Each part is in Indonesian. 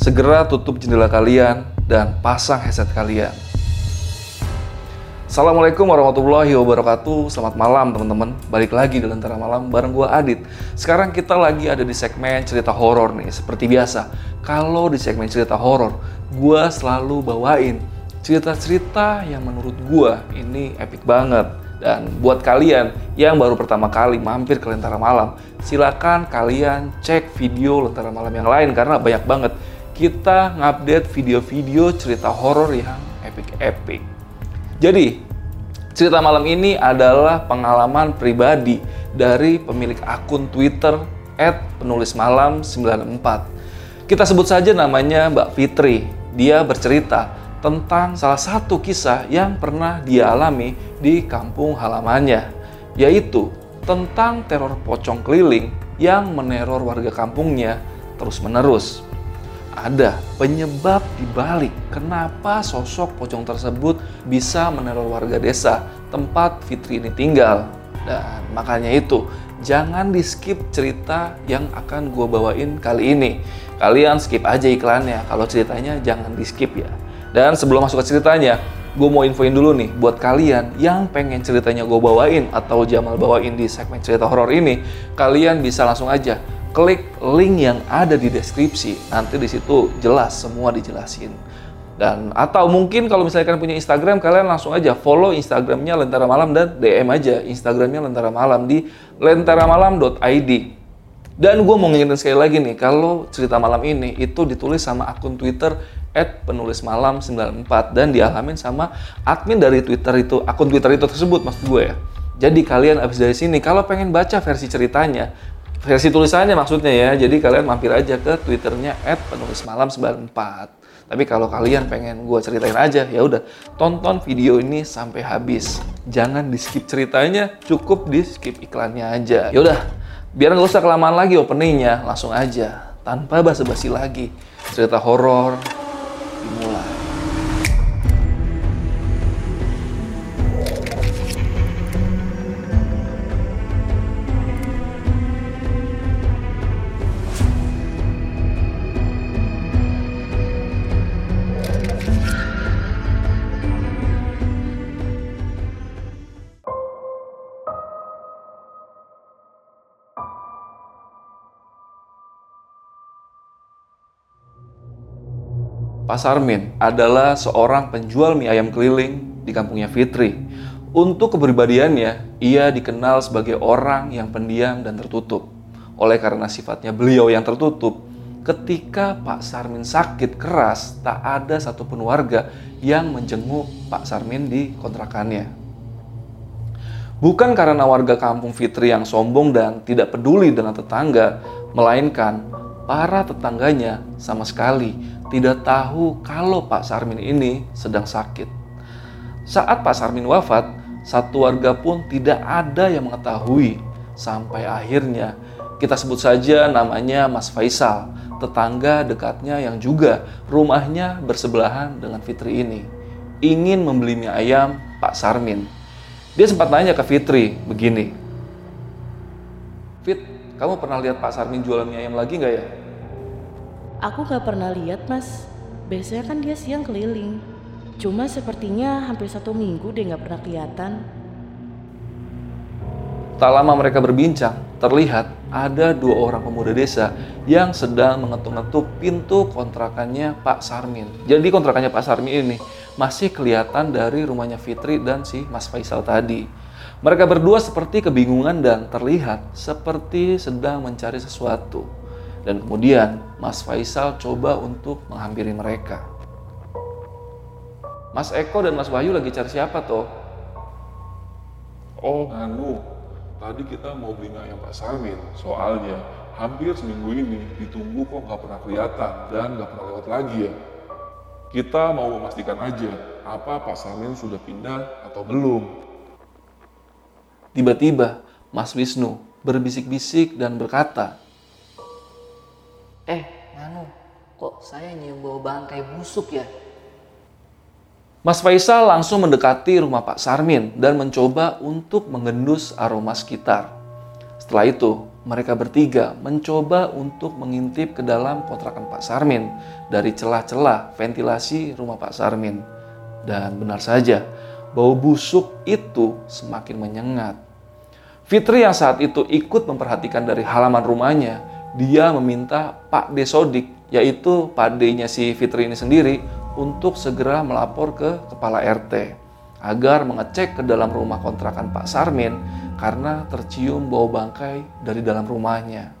Segera tutup jendela kalian dan pasang headset kalian. Assalamualaikum warahmatullahi wabarakatuh. Selamat malam teman-teman. Balik lagi di Lentera Malam bareng gua Adit. Sekarang kita lagi ada di segmen cerita horor nih. Seperti biasa, kalau di segmen cerita horor, gua selalu bawain cerita-cerita yang menurut gua ini epic banget. Dan buat kalian yang baru pertama kali mampir ke Lentera Malam, silakan kalian cek video Lentera Malam yang lain karena banyak banget kita ngupdate video-video cerita horor yang epic-epic. Jadi, cerita malam ini adalah pengalaman pribadi dari pemilik akun Twitter @penulismalam94. Kita sebut saja namanya Mbak Fitri. Dia bercerita tentang salah satu kisah yang pernah dia alami di kampung halamannya, yaitu tentang teror pocong keliling yang meneror warga kampungnya terus-menerus. Ada penyebab dibalik kenapa sosok pocong tersebut bisa meneror warga desa tempat Fitri ini tinggal. Dan makanya itu, jangan di skip cerita yang akan gue bawain kali ini. Kalian skip aja iklannya, kalau ceritanya jangan di skip ya. Dan sebelum masuk ke ceritanya, gue mau infoin dulu nih buat kalian yang pengen ceritanya gue bawain atau Jamal bawain di segmen cerita horor ini, kalian bisa langsung aja klik link yang ada di deskripsi. Nanti di situ jelas semua dijelasin. Dan atau mungkin kalau misalnya kalian punya Instagram, kalian langsung aja follow Instagramnya Lentera Malam dan DM aja Instagramnya Lentera Malam di lenteramalam.id. Dan gue mau ngingetin sekali lagi nih, kalau cerita malam ini itu ditulis sama akun Twitter @penulismalam94 dan dialamin sama admin dari Twitter itu, akun Twitter itu tersebut maksud gue ya. Jadi kalian abis dari sini kalau pengen baca versi ceritanya, versi tulisannya maksudnya ya, jadi kalian mampir aja ke Twitternya @penulismalam94. Tapi kalau kalian pengen gue ceritain aja, ya udah tonton video ini sampai habis. Jangan di skip ceritanya, cukup di skip iklannya aja. Ya udah, biar nggak usah kelamaan lagi openingnya, langsung aja tanpa basa-basi lagi. Cerita horor dimulai. Pak Sarmin adalah seorang penjual mie ayam keliling di kampungnya Fitri. Untuk kepribadiannya, ia dikenal sebagai orang yang pendiam dan tertutup. Oleh karena sifatnya beliau yang tertutup, ketika Pak Sarmin sakit keras, tak ada satupun warga yang menjenguk Pak Sarmin di kontrakannya. Bukan karena warga kampung Fitri yang sombong dan tidak peduli dengan tetangga, melainkan para tetangganya sama sekali tidak tahu kalau Pak Sarmin ini sedang sakit. Saat Pak Sarmin wafat, satu warga pun tidak ada yang mengetahui. Sampai akhirnya, kita sebut saja namanya Mas Faisal, tetangga dekatnya yang juga rumahnya bersebelahan dengan Fitri ini, ingin membeli mie ayam Pak Sarmin. Dia sempat nanya ke Fitri begini, "Fit, kamu pernah lihat Pak Sarmin jualan mie ayam lagi nggak ya?" "Aku gak pernah lihat, Mas. Biasanya kan dia siang keliling. Cuma sepertinya hampir 1 minggu dia gak pernah kelihatan." Tak lama mereka berbincang, terlihat ada 2 orang pemuda desa yang sedang mengetuk-ngetuk pintu kontrakannya Pak Sarmin. Jadi kontrakannya Pak Sarmin ini masih kelihatan dari rumahnya Fitri dan si Mas Faisal tadi. Mereka berdua seperti kebingungan dan terlihat seperti sedang mencari sesuatu. Dan kemudian Mas Faisal coba untuk menghampiri mereka. "Mas Eko dan Mas Wahyu lagi cari siapa toh?" "Oh anu, tadi kita mau beli ayam Pak Sarmin. Soalnya hampir 1 minggu ini ditunggu kok gak pernah kelihatan dan gak pernah lewat lagi ya. Kita mau memastikan aja apa Pak Sarmin sudah pindah atau belum." Tiba-tiba Mas Wisnu berbisik-bisik dan berkata, "Nganu, kok saya nyium bau bangkai busuk ya?" Mas Faisal langsung mendekati rumah Pak Sarmin dan mencoba untuk mengendus aroma sekitar. Setelah itu, Mereka bertiga mencoba untuk mengintip ke dalam kontrakan Pak Sarmin dari celah-celah ventilasi rumah Pak Sarmin. Dan benar saja, bau busuk itu semakin menyengat. Fitri yang saat itu ikut memperhatikan dari halaman rumahnya, dia meminta Pakde Sodik, yaitu Pakde-nya si Fitri ini sendiri, untuk segera melapor ke Kepala RT agar mengecek ke dalam rumah kontrakan Pak Sarmin karena tercium bau bangkai dari dalam rumahnya.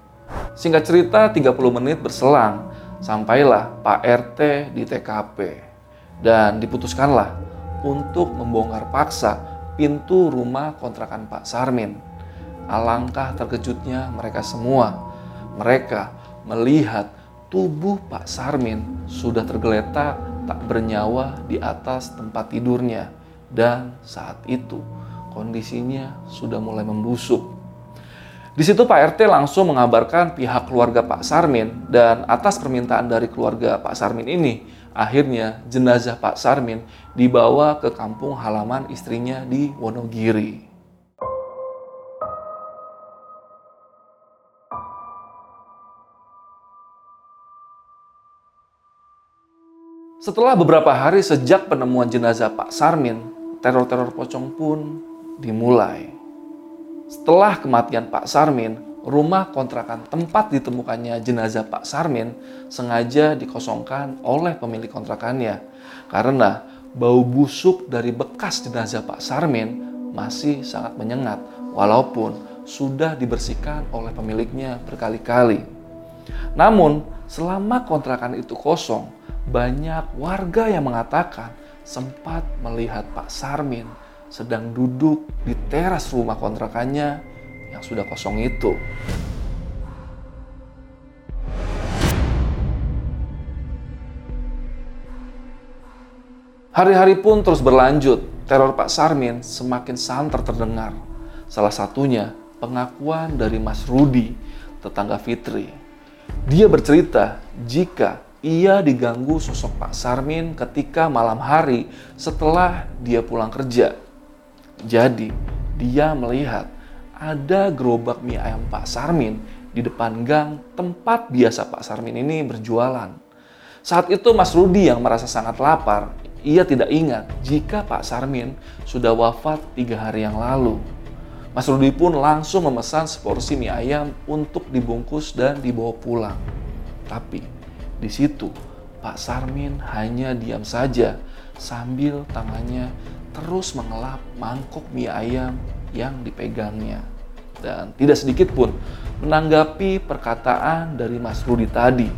Singkat cerita, 30 menit berselang, sampailah Pak RT di TKP. Dan diputuskanlah untuk membongkar paksa pintu rumah kontrakan Pak Sarmin. Alangkah terkejutnya mereka semua. Mereka melihat tubuh Pak Sarmin sudah tergeletak tak bernyawa di atas tempat tidurnya. Dan saat itu kondisinya sudah mulai membusuk. Di situ Pak RT langsung mengabarkan pihak keluarga Pak Sarmin, dan atas permintaan dari keluarga Pak Sarmin ini, akhirnya jenazah Pak Sarmin dibawa ke kampung halaman istrinya di Wonogiri. Setelah beberapa hari sejak penemuan jenazah Pak Sarmin, teror-teror pocong pun dimulai. Setelah kematian Pak Sarmin, rumah kontrakan tempat ditemukannya jenazah Pak Sarmin sengaja dikosongkan oleh pemilik kontrakannya karena bau busuk dari bekas jenazah Pak Sarmin masih sangat menyengat walaupun sudah dibersihkan oleh pemiliknya berkali-kali. Namun, selama kontrakan itu kosong, banyak warga yang mengatakan sempat melihat Pak Sarmin sedang duduk di teras rumah kontrakannya yang sudah kosong itu. Hari-hari pun terus berlanjut. Teror Pak Sarmin semakin santer terdengar. Salah satunya pengakuan dari Mas Rudi, tetangga Fitri. Dia bercerita jika ia diganggu sosok Pak Sarmin ketika malam hari setelah dia pulang kerja. Jadi, dia melihat ada gerobak mie ayam Pak Sarmin di depan gang tempat biasa Pak Sarmin ini berjualan. Saat itu Mas Rudi yang merasa sangat lapar, ia tidak ingat jika Pak Sarmin sudah wafat 3 hari yang lalu. Mas Rudi pun langsung memesan seporsi mie ayam untuk dibungkus dan dibawa pulang. Tapi di situ, Pak Sarmin hanya diam saja sambil tangannya terus mengelap mangkok mie ayam yang dipegangnya. Dan tidak sedikit pun menanggapi perkataan dari Mas Rudi tadi.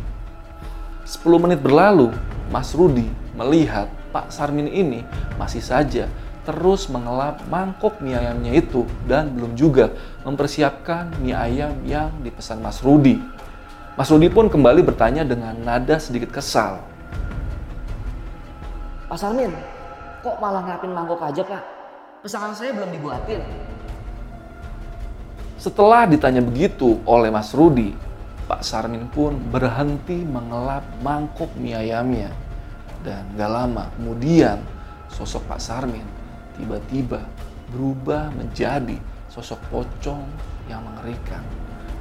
10 menit berlalu, Mas Rudi melihat Pak Sarmin ini masih saja terus mengelap mangkok mie ayamnya itu dan belum juga mempersiapkan mie ayam yang dipesan Mas Rudi. Mas Rudi pun kembali bertanya dengan nada sedikit kesal. Pak Sarmin, kok malah ngelapin mangkok aja Pak? Pesanan saya belum dibuatin. Setelah ditanya begitu oleh Mas Rudi, Pak Sarmin pun berhenti mengelap mangkok mie ayamnya. Dan gak lama kemudian sosok Pak Sarmin tiba-tiba berubah menjadi sosok pocong yang mengerikan.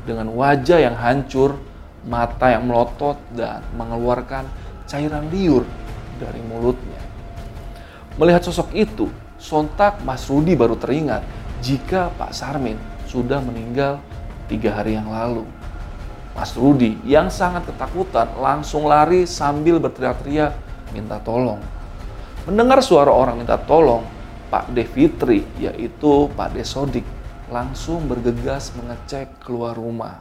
Dengan wajah yang hancur, mata yang melotot, dan mengeluarkan cairan liur dari mulutnya. Melihat sosok itu, sontak Mas Rudi baru teringat jika Pak Sarmin sudah meninggal 3 hari yang lalu. Mas Rudi yang sangat ketakutan langsung lari sambil berteriak-teriak minta tolong. Mendengar suara orang minta tolong, Pakde Fitri, yaitu Pakde Sodik, langsung bergegas mengecek keluar rumah.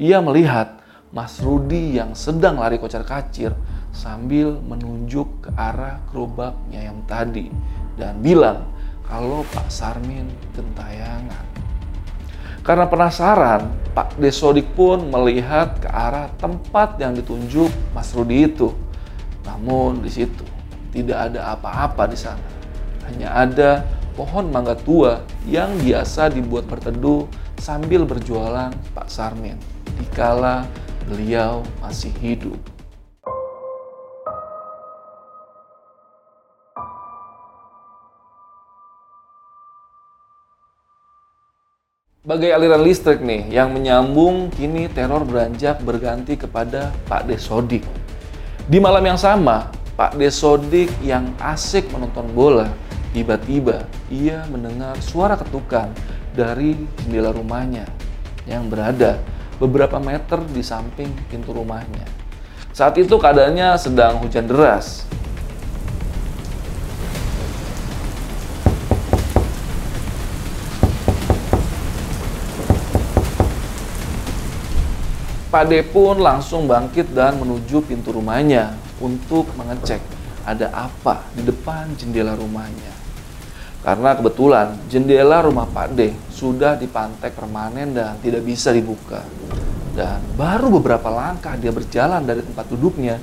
Ia melihat Mas Rudi yang sedang lari kocar-kacir sambil menunjuk ke arah gerobak mie ayam tadi dan bilang kalau Pak Sarmin gentayangan. Karena penasaran, Pakde Sodik pun melihat ke arah tempat yang ditunjuk Mas Rudi itu. Namun di situ tidak ada apa-apa di sana. Hanya ada pohon mangga tua yang biasa dibuat berteduh sambil berjualan Pak Sarmin dikala beliau masih hidup. Bagai aliran listrik nih, yang menyambung kini teror beranjak berganti kepada Pakde Sodik. Di malam yang sama, Pakde Sodik yang asik menonton bola, tiba-tiba ia mendengar suara ketukan dari jendela rumahnya yang berada beberapa meter di samping pintu rumahnya. Saat itu keadaannya sedang hujan deras. Pakde pun langsung bangkit dan menuju pintu rumahnya untuk mengecek ada apa di depan jendela rumahnya. Karena kebetulan jendela rumah Pakde sudah dipantek permanen dan tidak bisa dibuka. Dan baru beberapa langkah dia berjalan dari tempat duduknya,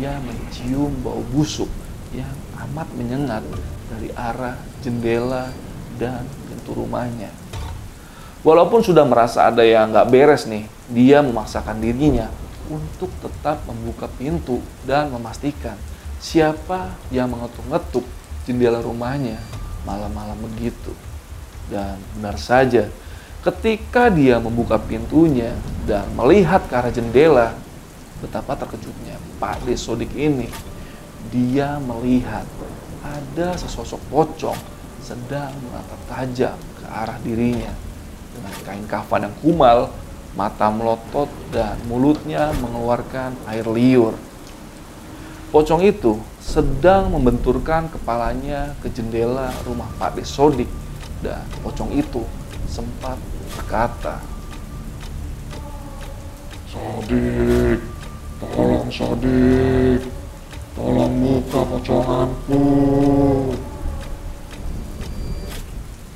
dia mencium bau busuk yang amat menyengat dari arah jendela dan pintu rumahnya. Walaupun sudah merasa ada yang nggak beres nih, dia memaksakan dirinya untuk tetap membuka pintu dan memastikan siapa yang mengetuk-ngetuk jendela rumahnya malam-malam begitu. Dan benar saja, ketika dia membuka pintunya dan melihat ke arah jendela, betapa terkejutnya Pakde Sodik ini. Dia melihat ada sesosok pocong sedang menatap tajam ke arah dirinya. Dengan kain kafan yang kumal, mata melotot, dan mulutnya mengeluarkan air liur. Pocong itu sedang membenturkan kepalanya ke jendela rumah Pakde Sodik, dan pocong itu sempat berkata, "Sodik, tolong Sodik, tolong buka poconganku."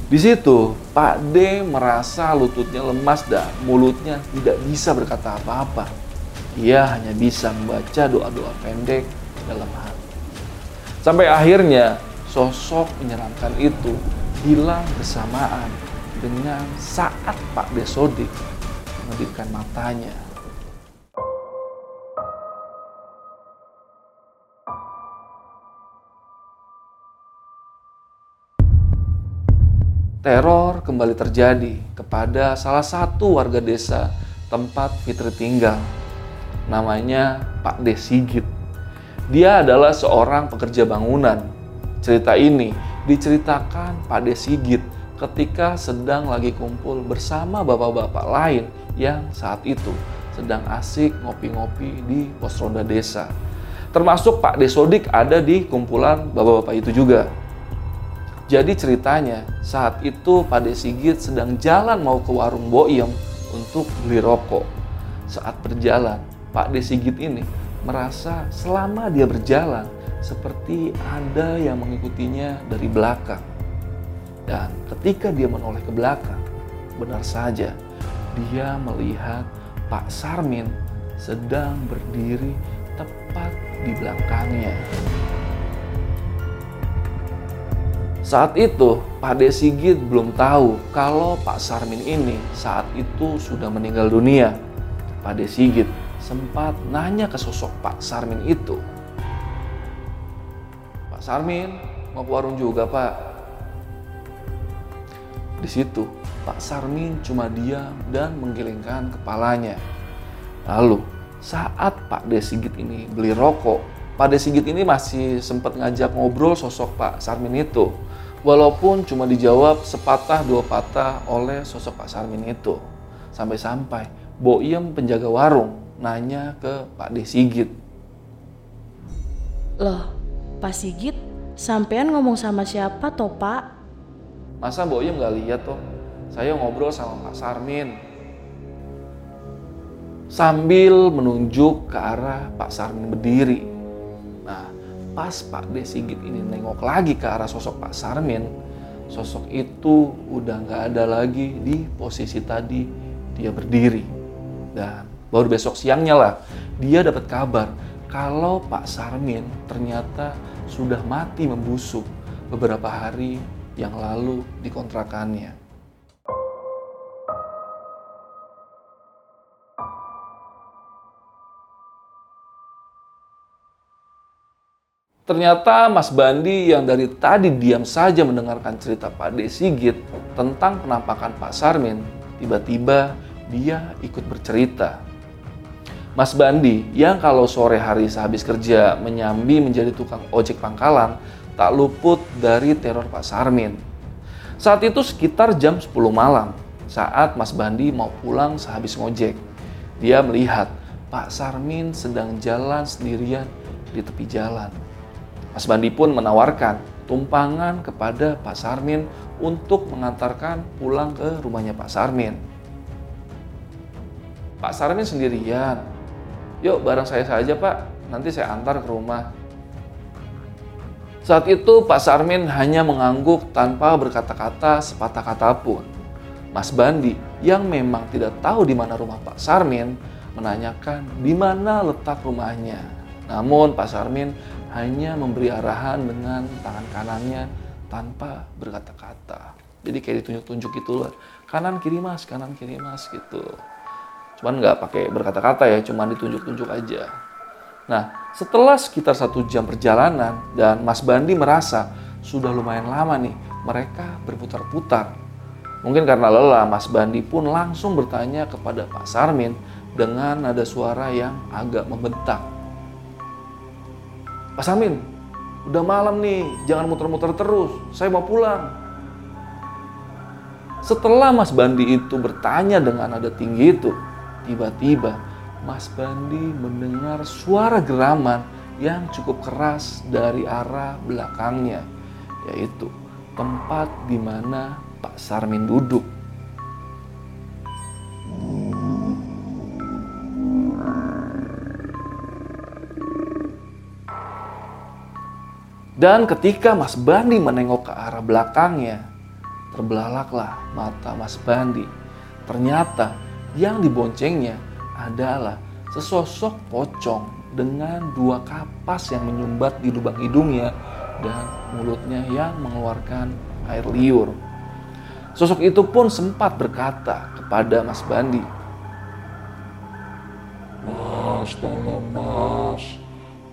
Di situ, Pakde merasa lututnya lemas dan mulutnya tidak bisa berkata apa-apa. Ia hanya bisa membaca doa-doa pendek dalam hati. Sampai akhirnya, sosok menyeramkan itu hilang bersamaan dengan saat Pakde Sodik mengedipkan matanya. Teror kembali terjadi kepada salah satu warga desa tempat Fitri tinggal. Namanya Pakde Sigit. Dia adalah seorang pekerja bangunan. Cerita ini diceritakan Pakde Sigit ketika sedang lagi kumpul bersama bapak-bapak lain yang saat itu sedang asik ngopi-ngopi di pos ronda desa. Termasuk Pakde Sodik ada di kumpulan bapak-bapak itu juga. Jadi ceritanya, saat itu Pakde Sigit sedang jalan mau ke warung Boim untuk beli rokok. Saat berjalan, Pakde Sigit ini merasa selama dia berjalan seperti ada yang mengikutinya dari belakang. Dan ketika dia menoleh ke belakang, benar saja dia melihat Pak Sarmin sedang berdiri tepat di belakangnya. Saat itu, Pakde Sigit belum tahu kalau Pak Sarmin ini saat itu sudah meninggal dunia. Pakde Sigit sempat nanya ke sosok Pak Sarmin itu. "Pak Sarmin, mau ke warung juga, Pak?" Di situ, Pak Sarmin cuma diam dan menggelengkan kepalanya. Lalu, saat Pakde Sigit ini beli rokok, Pakde Sigit ini masih sempat ngajak ngobrol sosok Pak Sarmin itu. Walaupun cuma dijawab sepatah dua patah oleh sosok Pak Sarmin itu. Sampai-sampai Boim penjaga warung nanya ke Pakde Sigit. "Loh, Pak Sigit, sampean ngomong sama siapa toh, Pak?" "Masa Boim gak lihat toh? Saya ngobrol sama Pak Sarmin." Sambil menunjuk ke arah Pak Sarmin berdiri. Nah, pas Pakde Sigit ini nengok lagi ke arah sosok Pak Sarmin, sosok itu udah nggak ada lagi di posisi tadi dia berdiri. Dan baru besok siangnya lah, dia dapat kabar kalau Pak Sarmin ternyata sudah mati membusuk beberapa hari yang lalu di kontrakannya. Ternyata Mas Bandi yang dari tadi diam saja mendengarkan cerita Pakde Sigit tentang penampakan Pak Sarmin, tiba-tiba dia ikut bercerita. Mas Bandi yang kalau sore hari sehabis kerja menyambi menjadi tukang ojek pangkalan, tak luput dari teror Pak Sarmin. Saat itu sekitar jam 10 malam, saat Mas Bandi mau pulang sehabis ngojek, dia melihat Pak Sarmin sedang jalan sendirian di tepi jalan. Mas Bandi pun menawarkan tumpangan kepada Pak Sarmin untuk mengantarkan pulang ke rumahnya Pak Sarmin. Pak Sarmin sendirian. "Yuk bareng saya saja Pak, nanti saya antar ke rumah." Saat itu Pak Sarmin hanya mengangguk tanpa berkata-kata sepatah kata pun. Mas Bandi yang memang tidak tahu di mana rumah Pak Sarmin menanyakan di mana letak rumahnya. Namun Pak Sarmin hanya memberi arahan dengan tangan kanannya tanpa berkata-kata. Jadi kayak ditunjuk-tunjuk gitu loh. Kanan kiri mas gitu. Cuman nggak pakai berkata-kata ya, cuman ditunjuk-tunjuk aja. Nah setelah sekitar 1 jam perjalanan dan Mas Bandi merasa sudah lumayan lama nih mereka berputar-putar. Mungkin karena lelah Mas Bandi pun langsung bertanya kepada Pak Sarmin dengan nada suara yang agak membentak. "Pak Sarmin, udah malam nih, jangan muter-muter terus, saya mau pulang." Setelah Mas Bandi itu bertanya dengan nada tinggi itu, tiba-tiba Mas Bandi mendengar suara geraman yang cukup keras dari arah belakangnya, yaitu tempat di mana Pak Sarmin duduk. Dan ketika Mas Bandi menengok ke arah belakangnya, terbelalaklah mata Mas Bandi. Ternyata yang diboncengnya adalah sesosok pocong dengan 2 kapas yang menyumbat di lubang hidungnya dan mulutnya yang mengeluarkan air liur. Sosok itu pun sempat berkata kepada Mas Bandi, "Mas, tolong mas.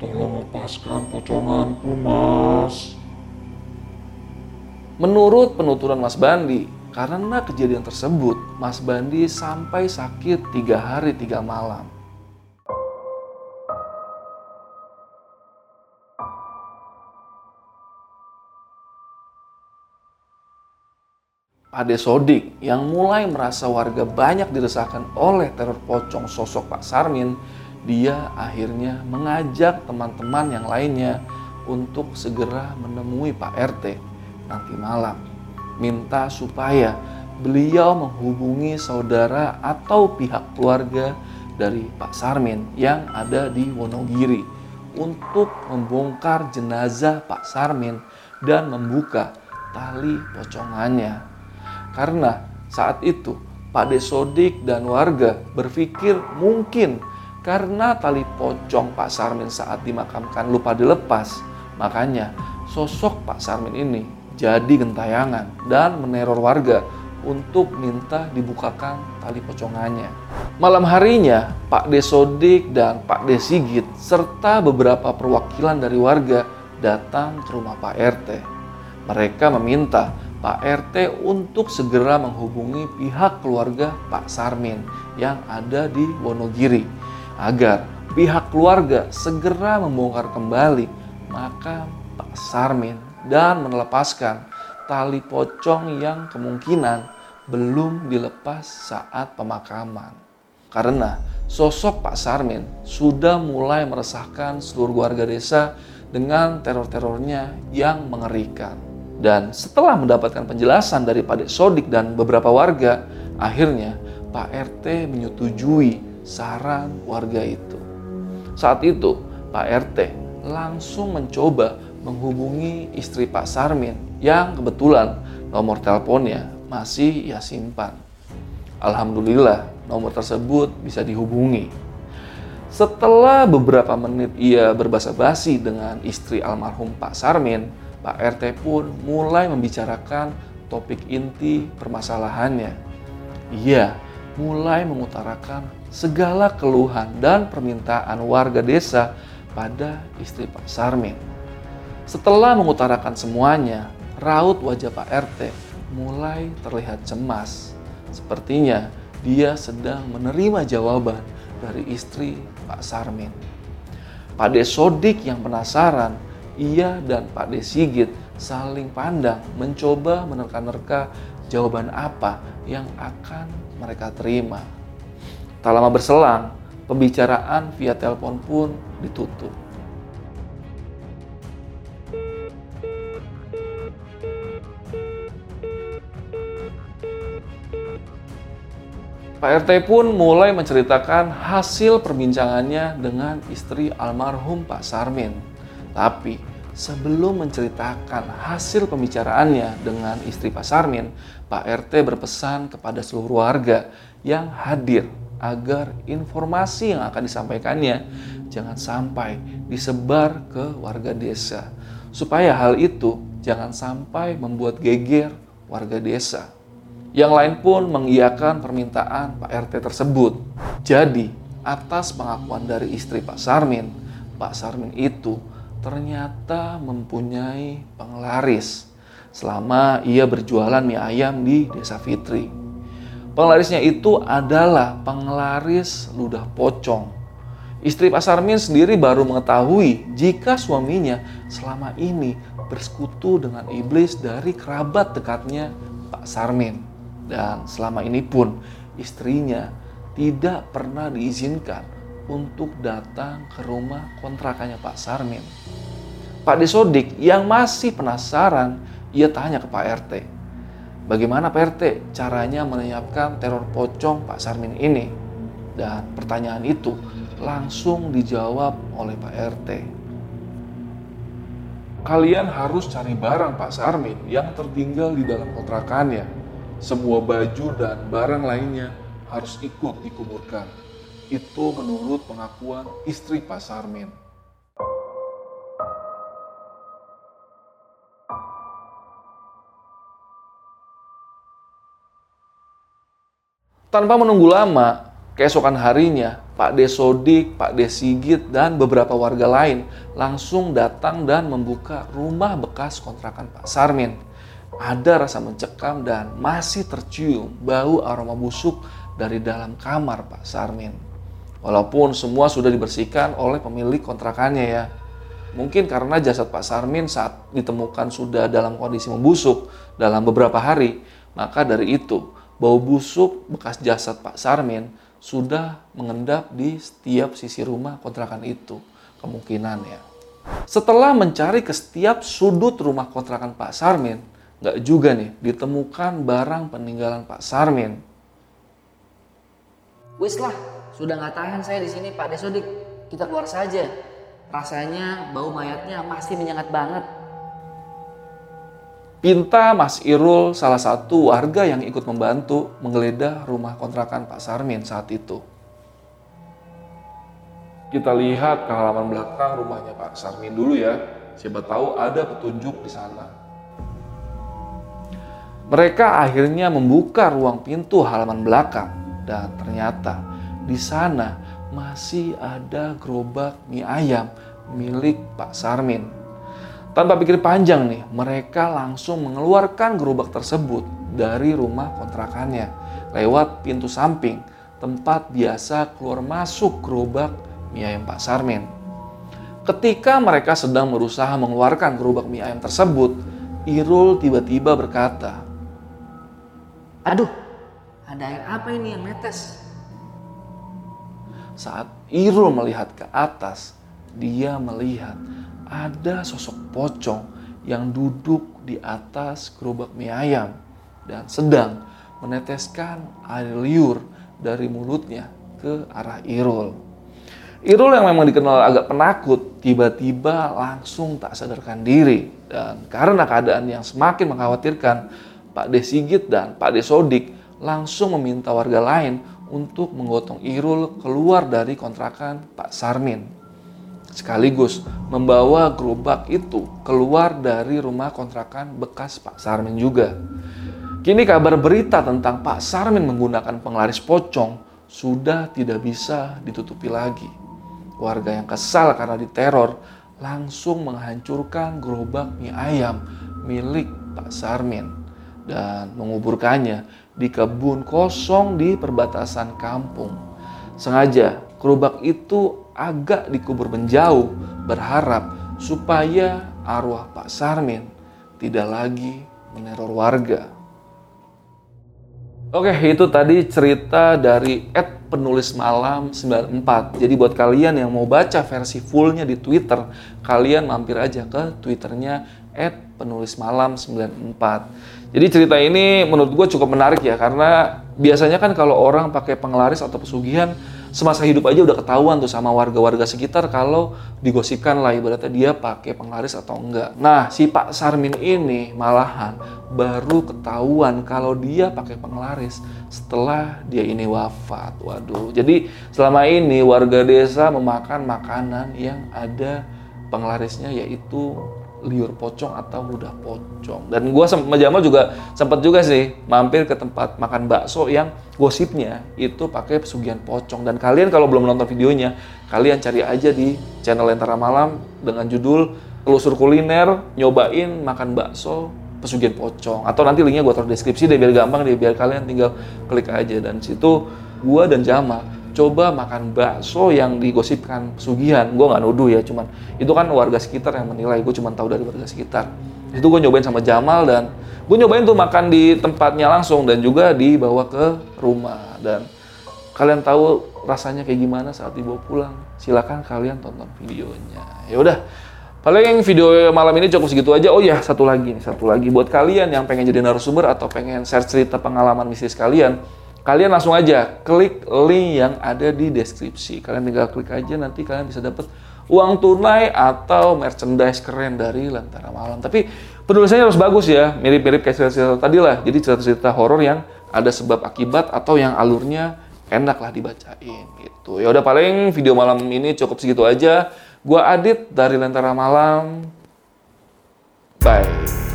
Tolong lepaskan poconganku, mas." Menurut penuturan Mas Bandi, karena kejadian tersebut, Mas Bandi sampai sakit 3 hari 3 malam. Pakde Sodik yang mulai merasa warga banyak diresahkan oleh teror pocong sosok Pak Sarmin, dia akhirnya mengajak teman-teman yang lainnya untuk segera menemui Pak RT nanti malam. Minta supaya beliau menghubungi saudara atau pihak keluarga dari Pak Sarmin yang ada di Wonogiri untuk membongkar jenazah Pak Sarmin dan membuka tali pocongannya. Karena saat itu Pakde Sodik dan warga berpikir mungkin karena tali pocong Pak Sarmin saat dimakamkan lupa dilepas, makanya sosok Pak Sarmin ini jadi gentayangan dan meneror warga untuk minta dibukakan tali pocongannya. Malam harinya, Pakde Sodik dan Pakde Sigit serta beberapa perwakilan dari warga datang ke rumah Pak RT. Mereka meminta Pak RT untuk segera menghubungi pihak keluarga Pak Sarmin yang ada di Wonogiri, agar pihak keluarga segera membongkar kembali makam Pak Sarmin dan melepaskan tali pocong yang kemungkinan belum dilepas saat pemakaman. Karena sosok Pak Sarmin sudah mulai meresahkan seluruh warga desa dengan teror-terornya yang mengerikan. Dan setelah mendapatkan penjelasan dari Pakde Sodik dan beberapa warga, akhirnya Pak RT menyetujui saran warga itu. Saat itu Pak RT langsung mencoba menghubungi istri Pak Sarmin yang kebetulan nomor teleponnya masih ia simpan. Alhamdulillah nomor tersebut bisa dihubungi. Setelah beberapa menit ia berbasa-basi dengan istri almarhum Pak Sarmin, Pak RT pun mulai membicarakan topik inti permasalahannya. Ia mulai mengutarakan segala keluhan dan permintaan warga desa pada istri Pak Sarmin. Setelah mengutarakan semuanya, raut wajah Pak RT mulai terlihat cemas. Sepertinya dia sedang menerima jawaban dari istri Pak Sarmin. Pakde Sodik yang penasaran, ia dan Pakde Sigit saling pandang mencoba menerka-nerka jawaban apa yang akan mereka terima. Tak lama berselang, pembicaraan via telepon pun ditutup. Pak RT pun mulai menceritakan hasil perbincangannya dengan istri almarhum Pak Sarmin. Tapi sebelum menceritakan hasil pembicaraannya dengan istri Pak Sarmin, Pak RT berpesan kepada seluruh warga yang hadir agar informasi yang akan disampaikannya jangan sampai disebar ke warga desa, supaya hal itu jangan sampai membuat geger warga desa. Yang lain pun mengiyakan permintaan Pak RT tersebut. Jadi, atas pengakuan dari istri Pak Sarmin itu ternyata mempunyai penglaris selama ia berjualan mie ayam di Desa Fitri. Penglarisnya itu adalah penglaris ludah pocong. Istri Pak Sarmin sendiri baru mengetahui jika suaminya selama ini bersekutu dengan iblis dari kerabat dekatnya Pak Sarmin. Dan selama ini pun istrinya tidak pernah diizinkan untuk datang ke rumah kontrakannya Pak Sarmin. Pakde Sodik yang masih penasaran, ia tanya ke Pak RT, bagaimana Pak RT caranya melenyapkan teror pocong Pak Sarmin ini? Dan pertanyaan itu langsung dijawab oleh Pak RT. Kalian harus cari barang Pak Sarmin yang tertinggal di dalam kontrakannya. Semua baju dan barang lainnya harus ikut dikuburkan. Itu menurut pengakuan istri Pak Sarmin. Tanpa menunggu lama, keesokan harinya Pakde Sodik, Pakde Sigit, dan beberapa warga lain langsung datang dan membuka rumah bekas kontrakan Pak Sarmin. Ada rasa mencekam dan masih tercium bau aroma busuk dari dalam kamar Pak Sarmin. Walaupun semua sudah dibersihkan oleh pemilik kontrakannya ya. Mungkin karena jasad Pak Sarmin saat ditemukan sudah dalam kondisi membusuk dalam beberapa hari, maka dari itu bau busuk bekas jasad Pak Sarmin sudah mengendap di setiap sisi rumah kontrakan itu kemungkinannya. Setelah mencari ke setiap sudut rumah kontrakan Pak Sarmin, nggak juga nih ditemukan barang peninggalan Pak Sarmin. Wis lah, sudah nggak tahan saya di sini Pakde Sodik. Kita keluar saja. Rasanya bau mayatnya masih menyengat banget. Pinta Mas Irul, salah satu warga yang ikut membantu menggeledah rumah kontrakan Pak Sarmin saat itu. Kita lihat ke halaman belakang rumahnya Pak Sarmin dulu ya. Siapa tahu ada petunjuk di sana. Mereka akhirnya membuka ruang pintu halaman belakang dan ternyata di sana masih ada gerobak mie ayam milik Pak Sarmin. Tanpa pikir panjang nih, mereka langsung mengeluarkan gerobak tersebut dari rumah kontrakannya lewat pintu samping tempat biasa keluar masuk gerobak mie ayam Pak Sarmin. Ketika mereka sedang berusaha mengeluarkan gerobak mie ayam tersebut, Irul tiba-tiba berkata, "Aduh, ada air apa ini yang netes?" Saat Irul melihat ke atas, dia melihat ada sosok pocong yang duduk di atas gerobak mie ayam dan sedang meneteskan air liur dari mulutnya ke arah Irul. Irul yang memang dikenal agak penakut, tiba-tiba langsung tak sadarkan diri. Dan karena keadaan yang semakin mengkhawatirkan, Pakde Sigit dan Pakde Sodik langsung meminta warga lain untuk menggotong Irul keluar dari kontrakan Pak Sarmin. Sekaligus membawa gerobak itu keluar dari rumah kontrakan bekas Pak Sarmin juga. Kini kabar berita tentang Pak Sarmin menggunakan penglaris pocong sudah tidak bisa ditutupi lagi. Warga yang kesal karena diteror langsung menghancurkan gerobak mie ayam milik Pak Sarmin dan menguburkannya di kebun kosong di perbatasan kampung. Sengaja gerobak itu agak dikubur menjauh, berharap supaya arwah Pak Sarmin tidak lagi meneror warga. Oke, itu tadi cerita dari @penulismalam94. Jadi buat kalian yang mau baca versi fullnya di Twitter, kalian mampir aja ke Twitternya @penulismalam94. Jadi cerita ini menurut gue cukup menarik ya, karena biasanya kan kalau orang pakai penglaris atau pesugihan, semasa hidup aja udah ketahuan tuh sama warga-warga sekitar kalau digosipkan lah ibaratnya dia pakai penglaris atau enggak. Nah, si Pak Sarmin ini malahan baru ketahuan kalau dia pakai penglaris setelah dia ini wafat. Waduh, jadi selama ini warga desa memakan makanan yang ada penglarisnya, yaitu liur pocong atau ludah pocong. Dan gue sama Jamal juga sempat juga sih mampir ke tempat makan bakso yang gosipnya itu pakai pesugihan pocong. Dan kalian kalau belum nonton videonya, kalian cari aja di channel Lentera Malam dengan judul Telusur Kuliner Nyobain Makan Bakso Pesugihan Pocong, atau nanti linknya gue taruh deskripsi deh biar gampang deh, biar kalian tinggal klik aja. Dan situ gue dan Jamal coba makan bakso yang digosipkan pesugihan. Gue gak nuduh ya, cuman itu kan warga sekitar yang menilai, gue cuman tahu dari warga sekitar. Itu gue nyobain sama Jamal, dan gue nyobain tuh makan di tempatnya langsung dan juga dibawa ke rumah. Dan kalian tahu rasanya kayak gimana saat dibawa pulang? Silakan kalian tonton videonya. Ya udah, paling video malam ini cukup segitu aja. Oh ya, satu lagi buat kalian yang pengen jadi narasumber atau pengen share cerita pengalaman mistis kalian, kalian langsung aja klik link yang ada di deskripsi. Kalian tinggal klik aja, nanti kalian bisa dapat uang tunai atau merchandise keren dari Lentera Malam. Tapi penulisannya harus bagus ya, mirip-mirip kayak cerita-cerita tadi lah. Jadi cerita-cerita horor yang ada sebab akibat atau yang alurnya enak lah dibacain gitu. Ya udah, paling video malam ini cukup segitu aja. Gua Adit dari Lentera Malam. Bye.